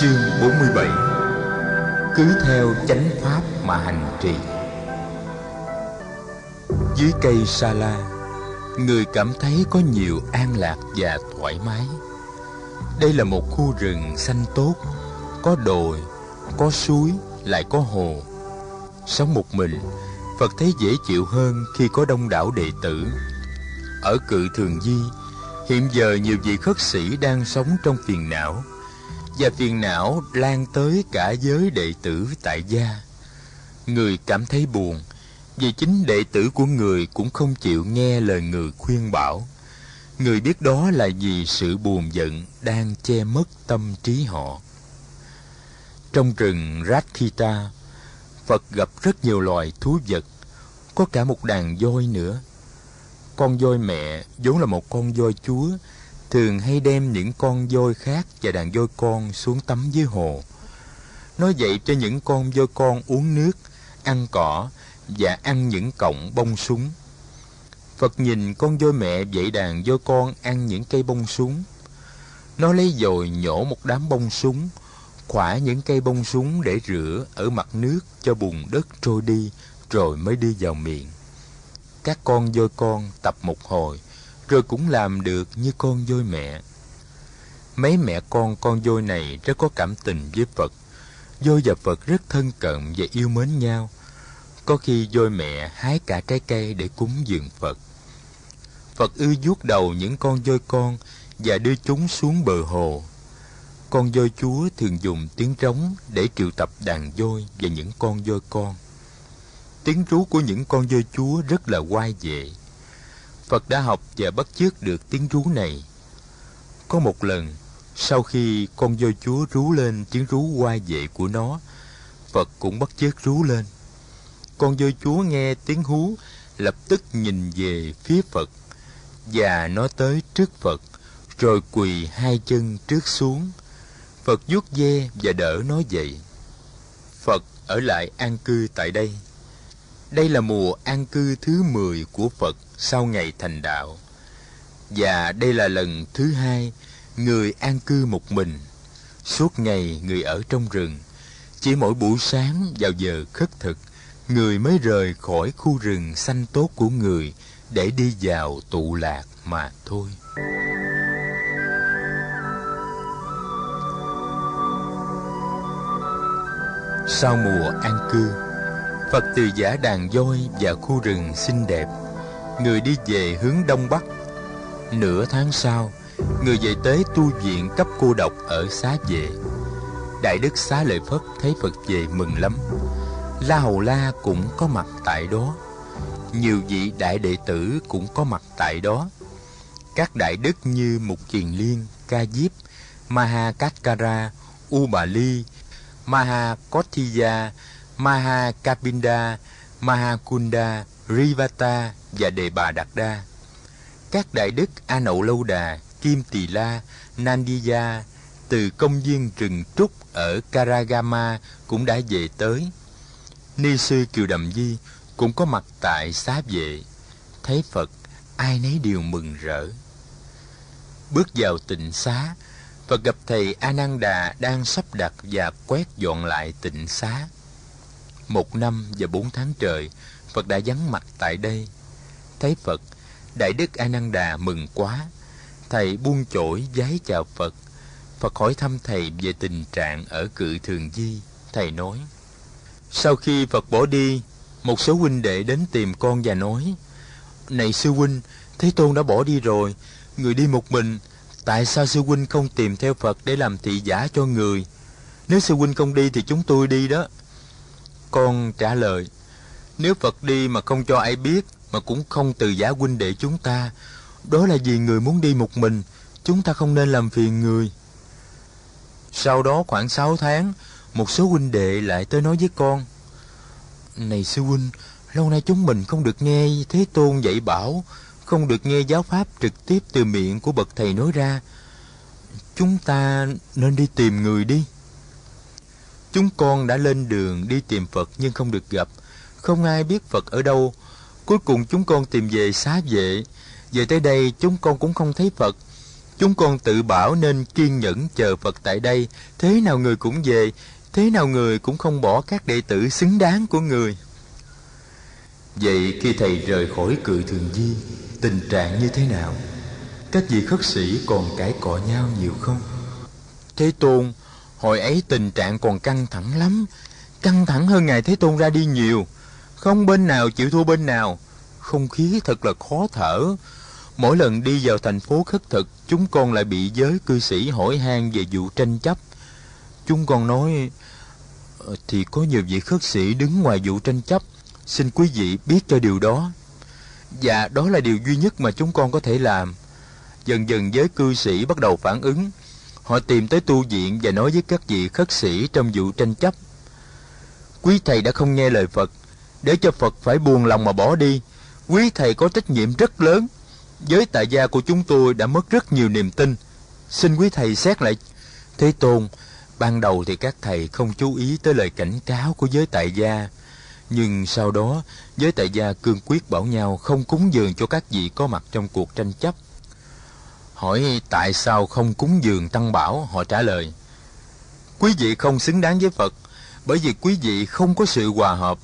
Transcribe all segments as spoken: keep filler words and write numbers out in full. Chương bốn mươi bảy. Cứ theo chánh pháp mà hành trì. Dưới cây Sa La, người cảm thấy có nhiều an lạc và thoải mái. Đây là một khu rừng xanh tốt, có đồi, có suối, lại có hồ. Sống một mình, Phật thấy dễ chịu hơn khi có đông đảo đệ tử. Ở Cự Thường Di, hiện giờ nhiều vị khất sĩ đang sống trong phiền não, và phiền não lan tới cả giới đệ tử tại gia. Người cảm thấy buồn vì chính đệ tử của người cũng không chịu nghe lời người khuyên bảo. Người biết đó là vì sự buồn giận đang che mất tâm trí họ. Trong rừng Rakkhita, Phật gặp rất nhiều loài thú vật, có cả một đàn voi nữa. Con voi mẹ vốn là một con voi chúa, thường hay đem những con voi khác và đàn voi con xuống tắm dưới hồ. Nó dạy cho những con voi con uống nước, ăn cỏ và ăn những cọng bông súng. Phật nhìn con voi mẹ dạy đàn voi con ăn những cây bông súng. Nó lấy dồi nhổ một đám bông súng, khoả những cây bông súng để rửa ở mặt nước cho bùn đất trôi đi rồi mới đi vào miệng. Các con voi con tập một hồi rồi cũng làm được như con voi mẹ. Mấy mẹ con con voi này rất có cảm tình với Phật. Voi và Phật rất thân cận và yêu mến nhau. Có khi voi mẹ hái cả trái cây để cúng dường Phật. Phật ưa vuốt đầu những con voi con và đưa chúng xuống bờ hồ. Con voi chúa thường dùng tiếng trống để triệu tập đàn voi và những con voi con. Tiếng rú của những con voi chúa rất là oai vệ. Phật đã học và bắt chước được tiếng rú này. Có một lần, sau khi con voi chúa rú lên tiếng rú oai vệ của nó, Phật cũng bắt chước rú lên. Con voi chúa nghe tiếng hú, lập tức nhìn về phía Phật, và nó tới trước Phật, rồi quỳ hai chân trước xuống. Phật vuốt ve và đỡ nó dậy. Phật ở lại an cư tại đây. Đây là mùa an cư thứ mười của Phật sau ngày thành đạo, và đây là lần thứ hai người an cư một mình. Suốt ngày người ở trong rừng, chỉ mỗi buổi sáng vào giờ khất thực, người mới rời khỏi khu rừng xanh tốt của người để đi vào tụ lạc mà thôi. Sau mùa an cư, Phật từ giã đàn voi và khu rừng xinh đẹp, người đi về hướng Đông Bắc. Nửa tháng sau, người về tới tu viện Cấp Cô Độc ở Xá Vệ. Đại đức Xá Lợi Phất thấy Phật về mừng lắm. La Hầu La cũng có mặt tại đó. Nhiều vị đại đệ tử cũng có mặt tại đó. Các đại đức như Mục Kiền Liên, Ca Diếp, Mahā Kappina, U Bà Ly, Mahā Koṭṭhita, Mahā Kappina, Mahakunda, Rivata và Đề Bà Đạt Đa. Các đại đức A Nậu Lâu Đà, Kim Tỳ La, Nandiya từ công viên rừng trúc ở Karagama cũng đã về tới. Ni sư Kiều Đàm Di cũng có mặt tại Xá Vệ. Thấy Phật, ai nấy đều mừng rỡ. Bước vào tịnh xá, Phật gặp thầy Ananda đang sắp đặt và quét dọn lại tịnh xá. Một năm và bốn tháng trời, Phật đã vắng mặt tại đây. Thấy Phật, đại đức Ananda mừng quá. Thầy buông chổi vái chào Phật. Phật hỏi thăm thầy về tình trạng ở Cự Thường Di. Thầy nói, sau khi Phật bỏ đi, một số huynh đệ đến tìm con và nói, này sư huynh, Thế Tôn đã bỏ đi rồi, người đi một mình, tại sao sư huynh không tìm theo Phật để làm thị giả cho người? Nếu sư huynh không đi thì chúng tôi đi đó. Con trả lời, nếu Phật đi mà không cho ai biết, mà cũng không từ giả huynh đệ chúng ta, đó là vì người muốn đi một mình, chúng ta không nên làm phiền người. Sau đó khoảng sáu tháng, một số huynh đệ lại tới nói với con, này sư huynh, lâu nay chúng mình không được nghe Thế Tôn dạy bảo, không được nghe giáo pháp trực tiếp từ miệng của bậc thầy nói ra. Chúng ta nên đi tìm người đi. Chúng con đã lên đường đi tìm Phật nhưng không được gặp. Không ai biết Phật ở đâu. Cuối cùng chúng con tìm về Xá Vệ. Về tới đây chúng con cũng không thấy Phật. Chúng con tự bảo nên kiên nhẫn chờ Phật tại đây, thế nào người cũng về, thế nào người cũng không bỏ các đệ tử xứng đáng của người. Vậy khi thầy rời khỏi Cự Thường Di, tình trạng như thế nào? Các vị khất sĩ còn cãi cọ nhau nhiều không? Thế Tôn, hồi ấy tình trạng còn căng thẳng lắm, căng thẳng hơn ngày Thế Tôn ra đi nhiều. Không bên nào chịu thua bên nào, không khí thật là khó thở. Mỗi lần đi vào thành phố khất thực, chúng con lại bị giới cư sĩ hỏi han về vụ tranh chấp. Chúng con nói, thì có nhiều vị khất sĩ đứng ngoài vụ tranh chấp, xin quý vị biết cho điều đó. Và đó là điều duy nhất mà chúng con có thể làm. Dần dần giới cư sĩ bắt đầu phản ứng. Họ tìm tới tu viện và nói với các vị khất sĩ trong vụ tranh chấp. Quý thầy đã không nghe lời Phật, để cho Phật phải buồn lòng mà bỏ đi. Quý thầy có trách nhiệm rất lớn. Giới tại gia của chúng tôi đã mất rất nhiều niềm tin. Xin quý thầy xét lại. Thế Tôn, ban đầu thì các thầy không chú ý tới lời cảnh cáo của giới tại gia. Nhưng sau đó, giới tại gia cương quyết bảo nhau không cúng dường cho các vị có mặt trong cuộc tranh chấp. Hỏi tại sao không cúng dường Tăng Bảo, họ trả lời. Quý vị không xứng đáng với Phật, bởi vì quý vị không có sự hòa hợp.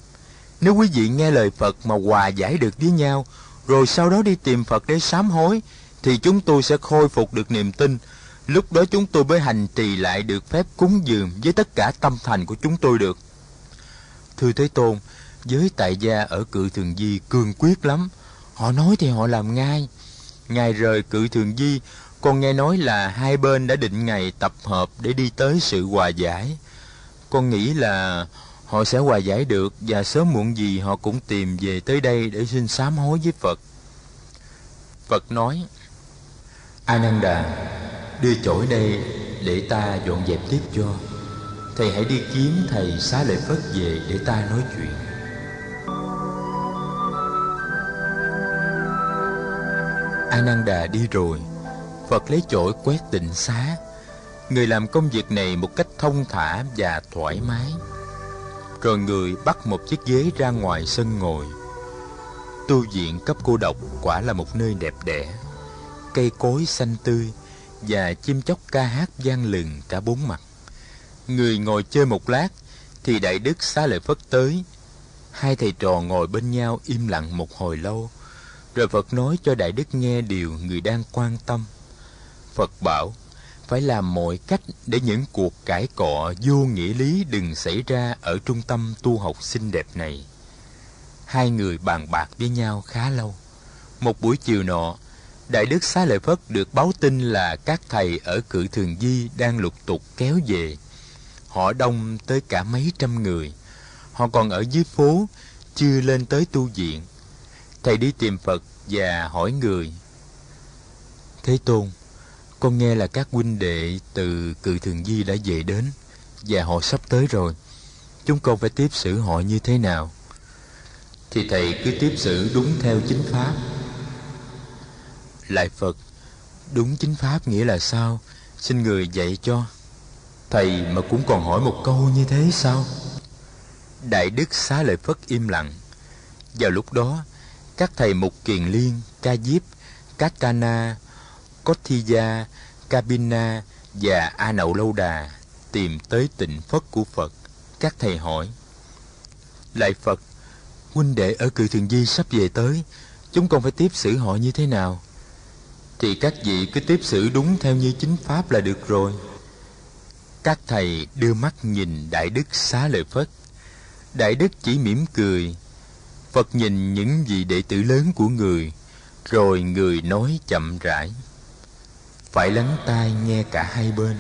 Nếu quý vị nghe lời Phật mà hòa giải được với nhau, rồi sau đó đi tìm Phật để sám hối, thì chúng tôi sẽ khôi phục được niềm tin. Lúc đó chúng tôi mới hành trì lại được phép cúng dường với tất cả tâm thành của chúng tôi được. Thưa Thế Tôn, giới tại gia ở Cự Thường Di cương quyết lắm. Họ nói thì họ làm ngay. Ngài rời Cự Thường Di, con nghe nói là hai bên đã định ngày tập hợp để đi tới sự hòa giải. Con nghĩ là họ sẽ hòa giải được, và sớm muộn gì họ cũng tìm về tới đây để xin sám hối với Phật. Phật nói, Ananda, đưa chổi đây để ta dọn dẹp tiếp cho. Thầy hãy đi kiếm thầy Xá Lợi Phất về để ta nói chuyện. Ananda đi rồi, Phật lấy chổi quét tịnh xá. Người làm công việc này một cách thông thả và thoải mái. Rồi người bắt một chiếc ghế ra ngoài sân ngồi. Tu viện Cấp Cô Độc quả là một nơi đẹp đẽ. Cây cối xanh tươi và chim chóc ca hát vang lừng cả bốn mặt. Người ngồi chơi một lát thì Đại Đức Xá Lợi Phất tới. Hai thầy trò ngồi bên nhau im lặng một hồi lâu. Rồi Phật nói cho Đại Đức nghe điều người đang quan tâm. Phật bảo phải làm mọi cách để những cuộc cãi cọ vô nghĩa lý đừng xảy ra ở trung tâm tu học xinh đẹp này. Hai người bàn bạc với nhau khá lâu. Một buổi chiều nọ, Đại Đức Xá Lợi Phất được báo tin là các thầy ở Cự Thường Di đang lục tục kéo về. Họ đông tới cả mấy trăm người. Họ còn ở dưới phố, chưa lên tới tu viện. Thầy đi tìm Phật và hỏi người. Thế Tôn, con nghe là các huynh đệ từ Cự Thường Di đã về đến và họ sắp tới rồi. Chúng con phải tiếp xử họ như thế nào? Thì thầy cứ tiếp xử đúng theo chính pháp. Lại Phật, đúng chính pháp nghĩa là sao? Xin người dạy cho. Thầy mà cũng còn hỏi một câu như thế sao? Đại Đức Xá Lợi Phất im lặng. Vào lúc đó, các thầy Mục Kiền Liên, Ca Diếp, Kaccāna, Kotsiya, Kappina và A Nậu Lâu Đà tìm tới tịnh Phất của Phật. Các thầy hỏi, Lạy Phật, huynh đệ ở Cự Thường Di sắp về tới, chúng con phải tiếp xử họ như thế nào? Thì các vị cứ tiếp xử đúng theo như chính pháp là được rồi. Các thầy đưa mắt nhìn Đại Đức Xá Lợi Phất. Đại Đức chỉ mỉm cười. Phật nhìn những vị đệ tử lớn của người, rồi người nói chậm rãi. Phải lắng tai nghe cả hai bên.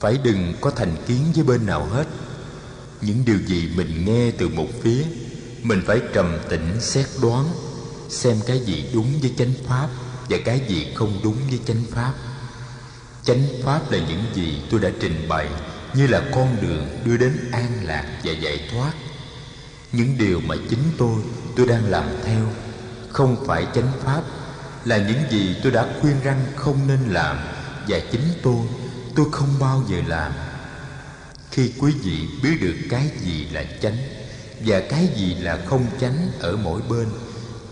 Phải đừng có thành kiến với bên nào hết. Những điều gì mình nghe từ một phía, mình phải trầm tĩnh xét đoán, xem cái gì đúng với chánh pháp và cái gì không đúng với chánh pháp. Chánh pháp là những gì tôi đã trình bày như là con đường đưa đến an lạc và giải thoát. Những điều mà chính tôi, tôi đang làm theo, không phải chánh pháp, là những gì tôi đã khuyên răn không nên làm, và chính tôi, tôi không bao giờ làm. Khi quý vị biết được cái gì là chánh và cái gì là không chánh ở mỗi bên,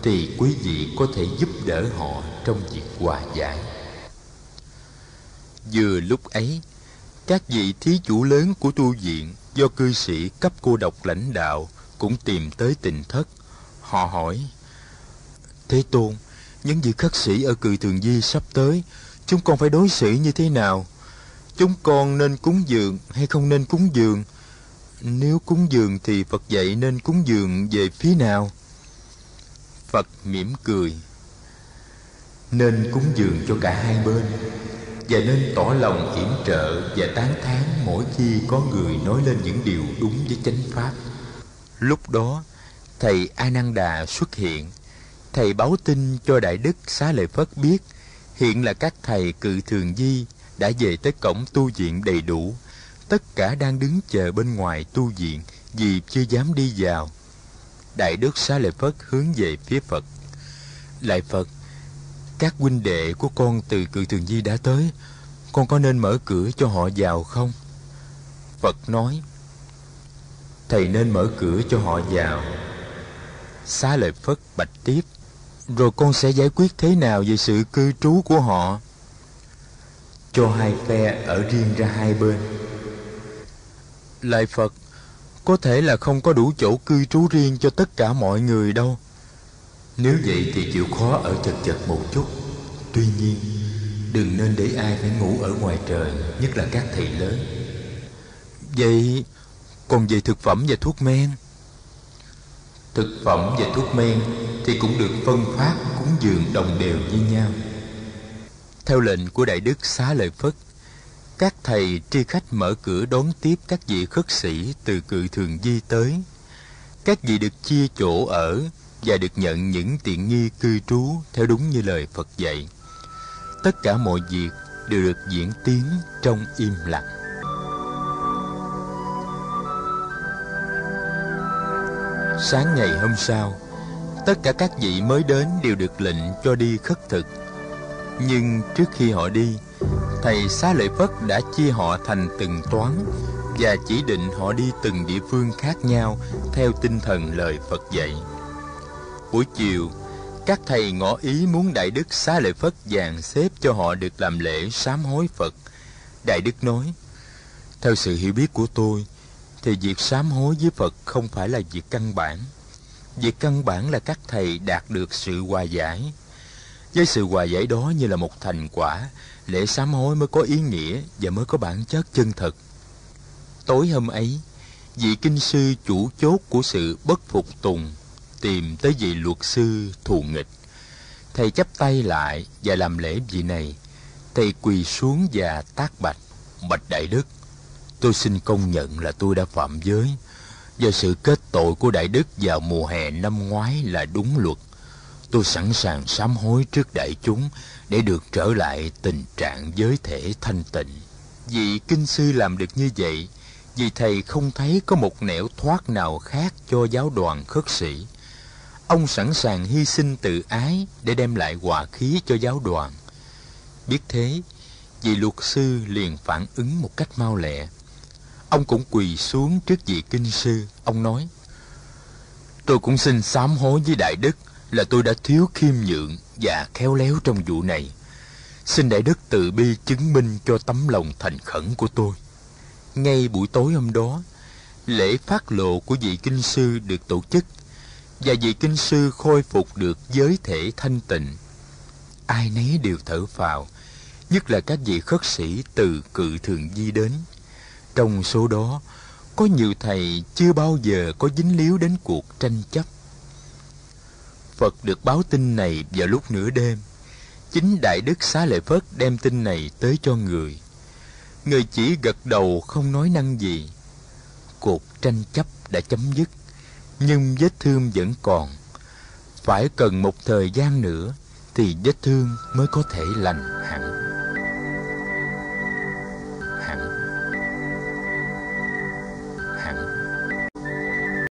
thì quý vị có thể giúp đỡ họ trong việc hòa giải. Vừa lúc ấy, các vị thí chủ lớn của tu viện do cư sĩ Cấp Cô Độc lãnh đạo cũng tìm tới Tịnh Thất. Họ hỏi: Thế Tôn, những vị khất sĩ ở Cự Thường Di sắp tới, chúng con phải đối xử như thế nào? Chúng con nên cúng dường hay không nên cúng dường? Nếu cúng dường thì Phật dạy nên cúng dường về phía nào? Phật mỉm cười: Nên cúng dường cho cả hai bên, và nên tỏ lòng yểm trợ và tán thán mỗi khi có người nói lên những điều đúng với chánh pháp. Lúc đó, Thầy Ananda xuất hiện. Thầy báo tin cho Đại Đức Xá Lợi Phất biết hiện là các thầy Cự Thường Di đã về tới cổng tu viện đầy đủ. Tất cả đang đứng chờ bên ngoài tu viện vì chưa dám đi vào. Đại Đức Xá Lợi Phất hướng về phía Phật: Lạy Phật, các huynh đệ của con từ Cự Thường Di đã tới. Con có nên mở cửa cho họ vào không? Phật nói: Thầy nên mở cửa cho họ vào. Xá Lợi Phất bạch tiếp: Rồi con sẽ giải quyết thế nào về sự cư trú của họ? Cho hai phe ở riêng ra hai bên. Lạy Phật, có thể là không có đủ chỗ cư trú riêng cho tất cả mọi người đâu. Nếu vậy thì chịu khó ở chật chật một chút. Tuy nhiên, đừng nên để ai phải ngủ ở ngoài trời, nhất là các thầy lớn. Vậy còn về thực phẩm và thuốc men? Thực phẩm và thuốc men thì cũng được phân phát cúng dường đồng đều như nhau. Theo lệnh của Đại Đức Xá Lợi Phất, các thầy tri khách mở cửa đón tiếp các vị khất sĩ từ Cự Thường Di tới. Các vị được chia chỗ ở và được nhận những tiện nghi cư trú theo đúng như lời Phật dạy. Tất cả mọi việc đều được diễn tiến trong im lặng. Sáng ngày hôm sau, tất cả các vị mới đến đều được lệnh cho đi khất thực. Nhưng trước khi họ đi, Thầy Xá Lợi Phất đã chia họ thành từng toán và chỉ định họ đi từng địa phương khác nhau theo tinh thần lời Phật dạy. Buổi chiều, các thầy ngỏ ý muốn Đại Đức Xá Lợi Phất dàn xếp cho họ được làm lễ sám hối Phật. Đại Đức nói: Theo sự hiểu biết của tôi, thì việc sám hối với Phật không phải là việc căn bản. Việc căn bản là các thầy đạt được sự hòa giải. Với sự hòa giải đó như là một thành quả, lễ sám hối mới có ý nghĩa và mới có bản chất chân thật. Tối hôm ấy, vị kinh sư chủ chốt của sự bất phục tùng tìm tới vị luật sư thù nghịch. Thầy chắp tay lại và làm lễ vị này. Thầy quỳ xuống và tác bạch: Bạch Đại Đức, tôi xin công nhận là tôi đã phạm giới. Do sự kết tội của Đại Đức vào mùa hè năm ngoái là đúng luật, tôi sẵn sàng sám hối trước đại chúng để được trở lại tình trạng giới thể thanh tịnh. Vị kinh sư làm được như vậy vì thầy không thấy có một nẻo thoát nào khác cho giáo đoàn khất sĩ. Ông sẵn sàng hy sinh tự ái để đem lại hòa khí cho giáo đoàn. Biết thế, vị luật sư liền phản ứng một cách mau lẹ. Ông cũng quỳ xuống trước vị kinh sư. Ông nói: Tôi cũng xin sám hối với Đại Đức là tôi đã thiếu khiêm nhượng và khéo léo trong vụ này. Xin Đại Đức từ bi chứng minh cho tấm lòng thành khẩn của tôi. Ngay buổi tối hôm đó, lễ phát lộ của vị kinh sư được tổ chức và vị kinh sư khôi phục được giới thể thanh tịnh. Ai nấy đều thở phào, nhất là các vị khất sĩ từ Cự Thường Di đến. Trong số đó, có nhiều thầy chưa bao giờ có dính líu đến cuộc tranh chấp. Phật được báo tin này vào lúc nửa đêm. Chính Đại Đức Xá Lợi Phất đem tin này tới cho người. Người chỉ gật đầu không nói năng gì. Cuộc tranh chấp đã chấm dứt, nhưng vết thương vẫn còn. Phải cần một thời gian nữa thì vết thương mới có thể lành hẳn.